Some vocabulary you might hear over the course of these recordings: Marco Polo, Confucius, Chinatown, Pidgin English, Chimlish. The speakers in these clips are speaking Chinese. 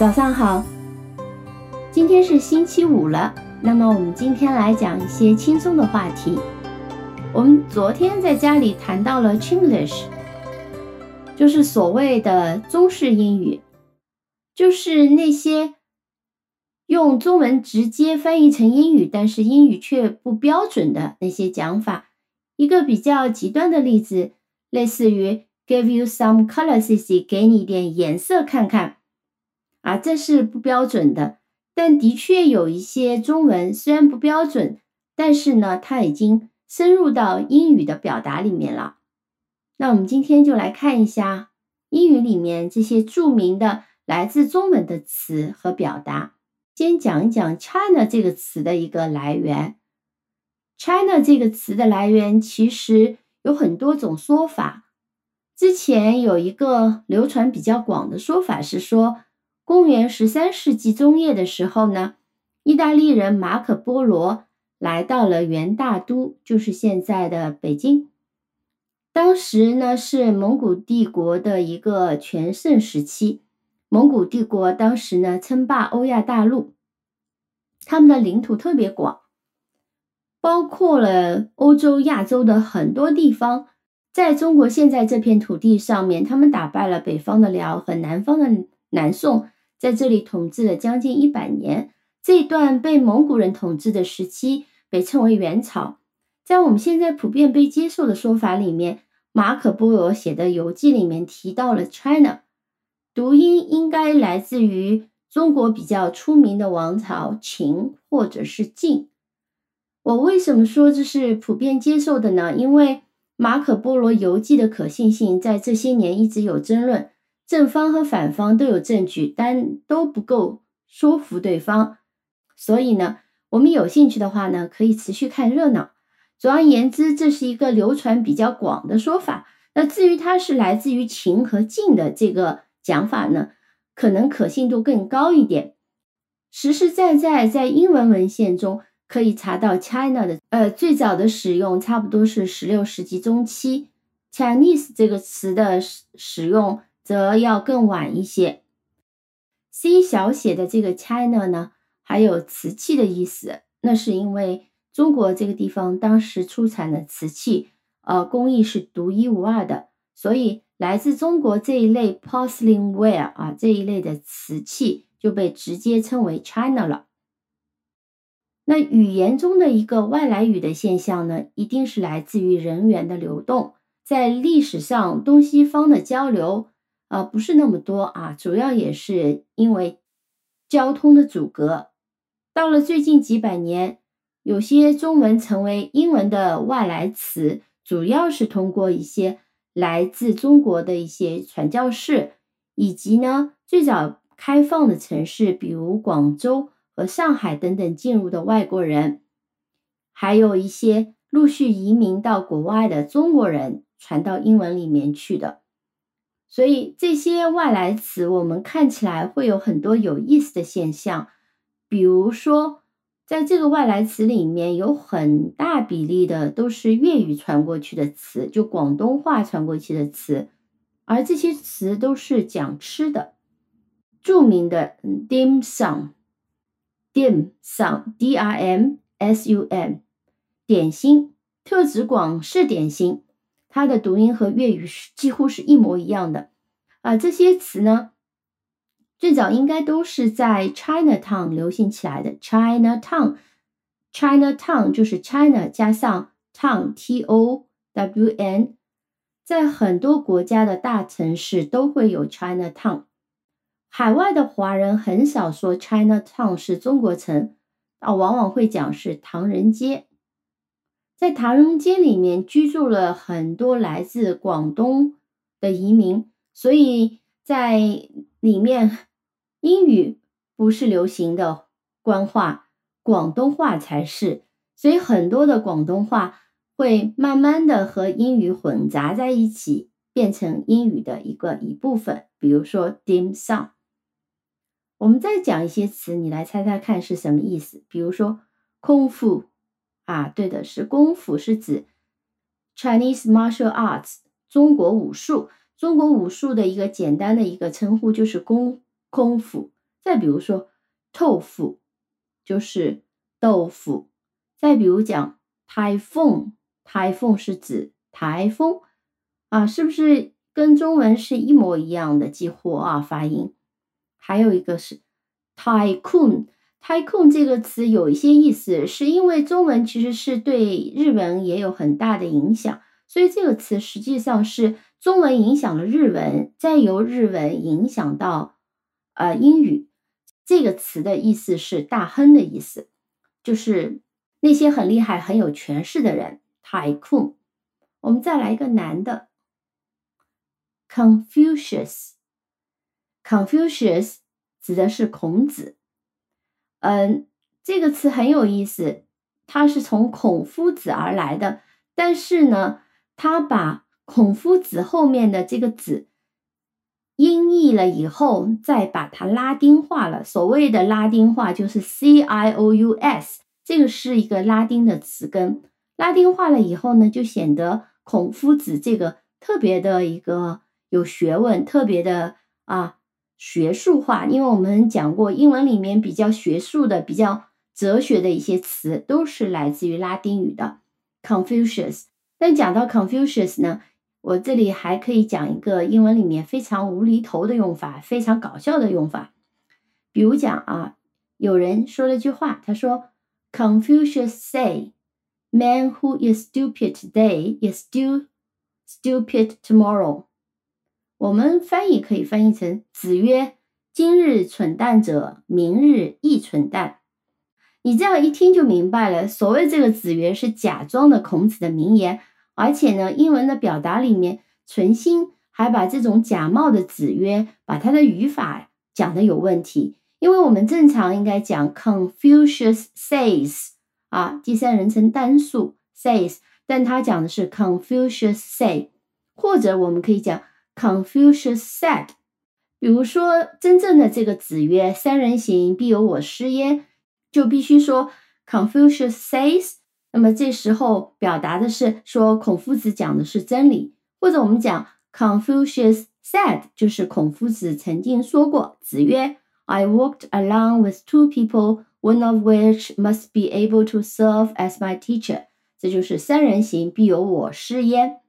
早上好，今天是星期五了，那么我们今天来讲一些轻松的话题。我们昨天在家里谈到了 Chimlish， 就是所谓的中式英语，就是那些用中文直接翻译成英语，但是英语却不标准的那些讲法。一个比较极端的例子，类似于 give you some color cc， 给你一点颜色看看。啊，这是不标准的，但的确有一些中文虽然不标准，但是呢，它已经深入到英语的表达里面了。那我们今天就来看一下英语里面这些著名的来自中文的词和表达。先讲一讲 China 这个词的一个来源。China 这个词的来源其实有很多种说法。之前有一个流传比较广的说法是说，公元13世纪中叶的时候呢，意大利人马可波罗来到了元大都，就是现在的北京。当时呢是蒙古帝国的一个全盛时期，蒙古帝国当时呢称霸欧亚大陆，他们的领土特别广，包括了欧洲、亚洲的很多地方。在中国现在这片土地上面，他们打败了北方的辽和南方的南宋，在这里统治了将近100年，这段被蒙古人统治的时期被称为元朝。在我们现在普遍被接受的说法里面，马可波罗写的游记里面提到了 China， 读音应该来自于中国比较出名的王朝秦或者是晋。我为什么说这是普遍接受的呢？因为马可波罗游记的可信性在这些年一直有争论，正方和反方都有证据，但都不够说服对方。所以呢，我们有兴趣的话呢，可以持续看热闹。总而言之，这是一个流传比较广的说法。那至于它是来自于秦和晋的这个讲法呢，可能可信度更高一点。实实在在在英文文献中可以查到 China 的最早的使用差不多是16世纪中期， Chinese 这个词的使用则要更晚一些。 C 小写的这个 China 呢，还有瓷器的意思，那是因为中国这个地方当时出产的瓷器工艺是独一无二的，所以来自中国这一类 porcelain ware 啊，这一类的瓷器就被直接称为 China 了。那语言中的一个外来语的现象呢，一定是来自于人员的流动。在历史上东西方的交流不是那么多啊，主要也是因为交通的阻隔。到了最近几百年，有些中文成为英文的外来词，主要是通过一些来自中国的一些传教士，以及呢最早开放的城市，比如广州和上海等等进入的外国人，还有一些陆续移民到国外的中国人传到英文里面去的。所以这些外来词我们看起来会有很多有意思的现象，比如说在这个外来词里面有很大比例的都是粤语传过去的词，就广东话传过去的词，而这些词都是讲吃的。著名的 dim sum， dim sum DRM SUM， 点心，特指广式点心，它的读音和粤语几乎是一模一样的。这些词呢最早应该都是在 Chinatown 流行起来的。 Chinatown 就是 China 加上 Town T-O-W-N， 在很多国家的大城市都会有 Chinatown。 海外的华人很少说 Chinatown 是中国城，往往会讲是唐人街。在唐人街里面居住了很多来自广东的移民，所以在里面英语不是流行的官话，广东话才是，所以很多的广东话会慢慢的和英语混杂在一起，变成英语的一部分。比如说 dim sum， 我们再讲一些词，你来猜猜看是什么意思。比如说空腹对的，是功夫，是指 Chinese martial arts， 中国武术。中国武术的一个简单的一个称呼就是功夫，再比如说豆腐就是豆腐。再比如讲台风，台风是指台风啊，是不是跟中文是一模一样的，几乎啊发音。还有一个是 Tycoon 这个词有一些意思，是因为中文其实是对日文也有很大的影响，所以这个词实际上是中文影响了日文，再由日文影响到英语。这个词的意思是大亨的意思，就是那些很厉害很有权势的人 Tycoon。 我们再来一个男的 Confucius 指的是孔子。这个词很有意思，它是从孔夫子而来的，但是呢他把孔夫子后面的这个子音译了以后再把它拉丁化了。所谓的拉丁化就是 CIOUS， 这个是一个拉丁的词根，拉丁化了以后呢就显得孔夫子这个特别的一个有学问，特别的学术化。因为我们讲过英文里面比较学术的比较哲学的一些词都是来自于拉丁语的 Confucius。 但讲到 Confucius 呢，我这里还可以讲一个英文里面非常无厘头的用法，非常搞笑的用法。比如讲有人说了一句话，他说 Confucius say man who is stupid today is still stupid tomorrow。我们翻译可以翻译成子曰今日蠢蛋者明日亦蠢蛋。你这样一听就明白了，所谓这个子曰是假装的孔子的名言，而且呢英文的表达里面存心还把这种假冒的子曰把它的语法讲的有问题。因为我们正常应该讲 Confucius says 第三人称单数 says， 但他讲的是 Confucius say， 或者我们可以讲Confucius said。 比如说真正的这个子曰三人行必有我师焉，就必须说 Confucius says， 那么这时候表达的是说孔夫子讲的是真理。或者我们讲 Confucius said 就是孔夫子曾经说过，子曰 I walked along with two people one of which must be able to serve as my teacher， 这就是三人行必有我师焉。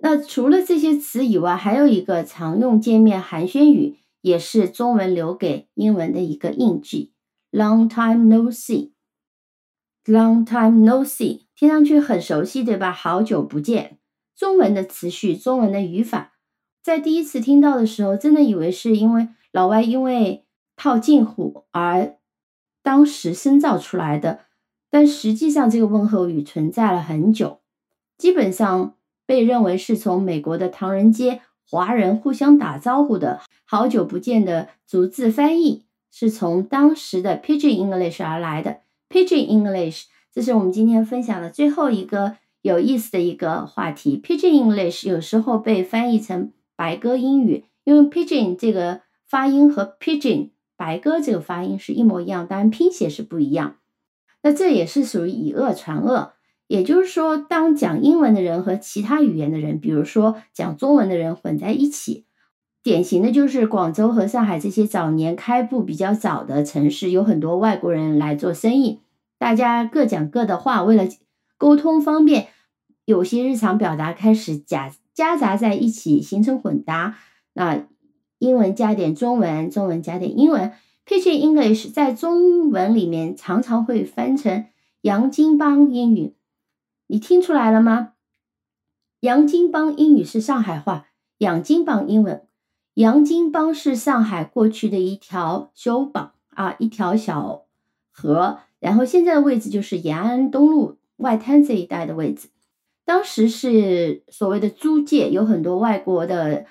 那除了这些词以外，还有一个常用界面寒暄语，也是中文留给英文的一个印记 Long time no see。 Long time no see 听上去很熟悉对吧，好久不见。中文的词序，中文的语法，在第一次听到的时候真的以为是因为老外因为套近乎而当时深造出来的，但实际上这个问候语存在了很久，基本上被认为是从美国的唐人街华人互相打招呼的好久不见的逐字翻译，是从当时的 Pidgin English 而来的。 Pidgin English 这是我们今天分享的最后一个有意思的一个话题。 Pidgin English 有时候被翻译成白鸽英语，因为 Pidgin 这个发音和 Pidgin 白鸽这个发音是一模一样，当然拼写是不一样。那这也是属于以讹传讹，也就是说当讲英文的人和其他语言的人，比如说讲中文的人混在一起，典型的就是广州和上海这些早年开埠比较早的城市，有很多外国人来做生意，大家各讲各的话，为了沟通方便，有些日常表达开始夹杂在一起形成混搭，那英文加点中文，中文加点英文。 Pidgin English 在中文里面常常会翻成洋泾浜英语，你听出来了吗？洋泾浜英语是上海话，洋泾浜英文，洋泾浜是上海过去的一条修浜一条小河，然后现在的位置就是延安东路外滩这一带的位置。当时是所谓的租界，有很多外国的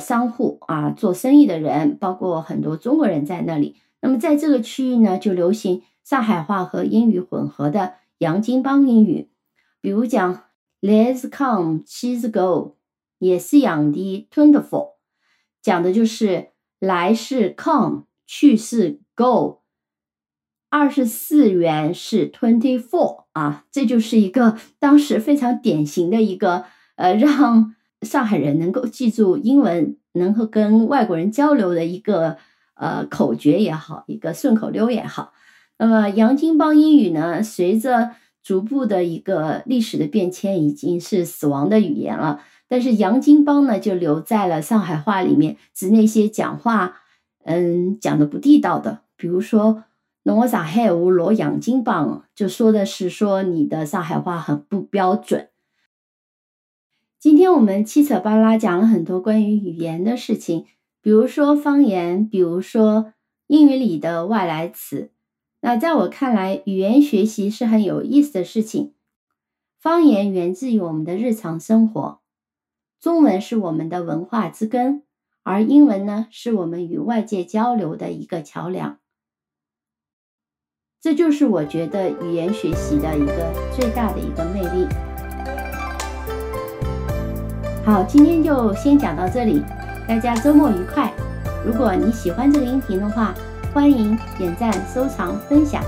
商户做生意的人，包括很多中国人在那里。那么在这个区域呢，就流行上海话和英语混合的洋泾浜英语。比如讲 Let's come, she's go 也是养的 Wonderful， 讲的就是来是 come， 去是 go， 24元是 24， 这就是一个当时非常典型的一个让上海人能够记住英文，能够跟外国人交流的一个口诀也好，一个顺口溜也好。那么洋泾浜英语呢，随着逐步的一个历史的变迁，已经是死亡的语言了。但是洋泾浜呢，就留在了上海话里面，指那些讲话讲的不地道的，比如说那我上海话老洋泾浜，就说的是说你的上海话很不标准。今天我们七扯八拉讲了很多关于语言的事情，比如说方言，比如说英语里的外来词。那在我看来，语言学习是很有意思的事情。方言源自于我们的日常生活，中文是我们的文化之根，而英文呢，是我们与外界交流的一个桥梁。这就是我觉得语言学习的一个最大的一个魅力。好，今天就先讲到这里，大家周末愉快。如果你喜欢这个音频的话，欢迎点赞、收藏、分享。